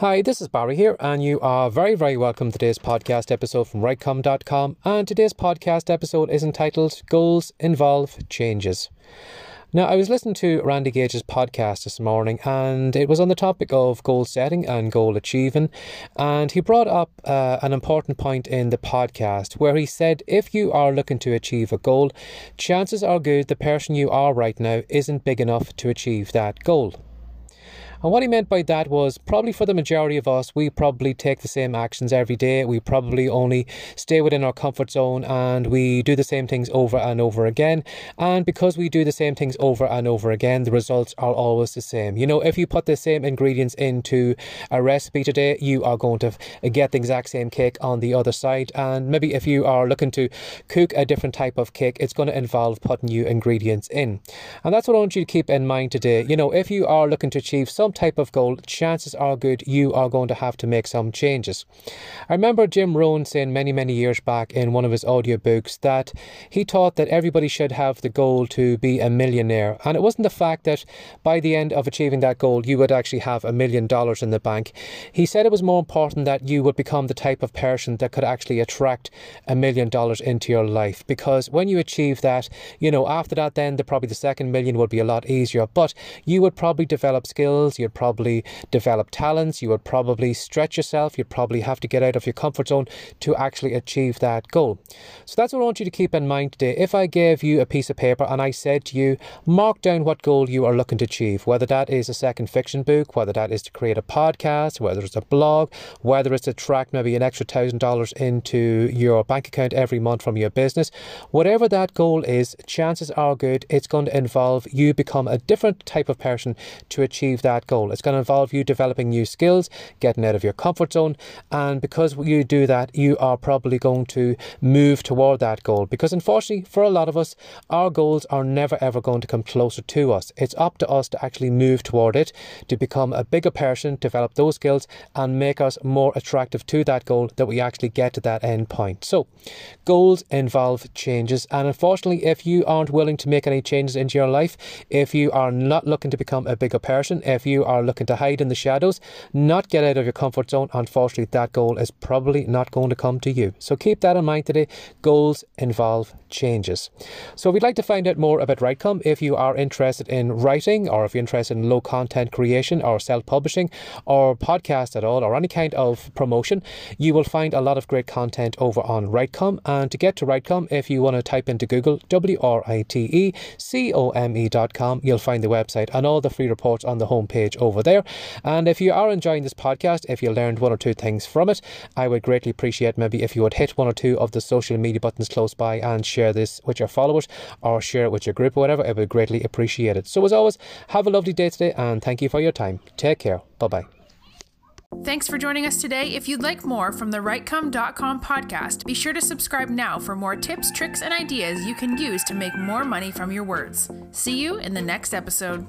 Hi, this is Barry here, and you are very, very welcome to today's podcast episode from WriteCom.com, and today's podcast episode is entitled Goals Involve Changes. Now, I was listening to Randy Gage's podcast this morning, and it was on the topic of goal setting and goal achieving, and he brought up an important point in the podcast where he said if you are looking to achieve a goal, chances are good the person you are right now isn't big enough to achieve that goal. And what he meant by that was probably for the majority of us, we probably take the same actions every day. We probably only stay within our comfort zone and we do the same things over and over again. And because we do the same things over and over again, the results are always the same. You know, if you put the same ingredients into a recipe today, you are going to get the exact same cake on the other side. And maybe if you are looking to cook a different type of cake, it's going to involve putting new ingredients in. And that's what I want you to keep in mind today. You know, if you are looking to achieve some type of goal, chances are good you are going to have to make some changes. I remember Jim Rohn saying many years back in one of his audiobooks that he thought that everybody should have the goal to be a millionaire, and it wasn't the fact that by the end of achieving that goal you would actually have $1 million in the bank. He said it was more important that you would become the type of person that could actually attract $1 million into your life, because when you achieve that, you know, after that then probably the second million would be a lot easier, but you would probably develop skills, you'd probably develop talents, you would probably stretch yourself, you'd probably have to get out of your comfort zone to actually achieve that goal. So that's what I want you to keep in mind today. If I gave you a piece of paper and I said to you, mark down what goal you are looking to achieve, whether that is a second fiction book, whether that is to create a podcast, whether it's a blog, whether it's to track maybe an extra $1,000 into your bank account every month from your business, whatever that goal is, chances are good it's going to involve you become a different type of person to achieve that goal. It's going to involve you developing new skills, getting out of your comfort zone, and because you do that, you are probably going to move toward that goal, because unfortunately for a lot of us, our goals are never ever going to come closer to us. It's up to us to actually move toward it, to become a bigger person, develop those skills, and make us more attractive to that goal that we actually get to that end point. So goals involve changes, and unfortunately if you aren't willing to make any changes into your life, if you are not looking to become a bigger person, if you are looking to hide in the shadows, not get out of your comfort zone, unfortunately that goal is probably not going to come to you. So keep that in mind today. Goals involve changes. So if you'd like to find out more about WriteCom, if you are interested in writing, or if you're interested in low content creation or self-publishing or podcast at all, or any kind of promotion, you will find a lot of great content over on WriteCom. And to get to WriteCom, if you want to type into Google WriteCome.com, you'll find the website and all the free reports on the homepage over there. And if you are enjoying this podcast, if you learned one or two things from it, I would greatly appreciate maybe if you would hit one or two of the social media buttons close by and share this with your followers or share it with your group or whatever. I would greatly appreciate it. So as always, have a lovely day today and thank you for your time. Take care. Bye-bye. Thanks for joining us today. If you'd like more from the WriteCom.com podcast, be sure to subscribe now for more tips, tricks, and ideas you can use to make more money from your words. See you in the next episode.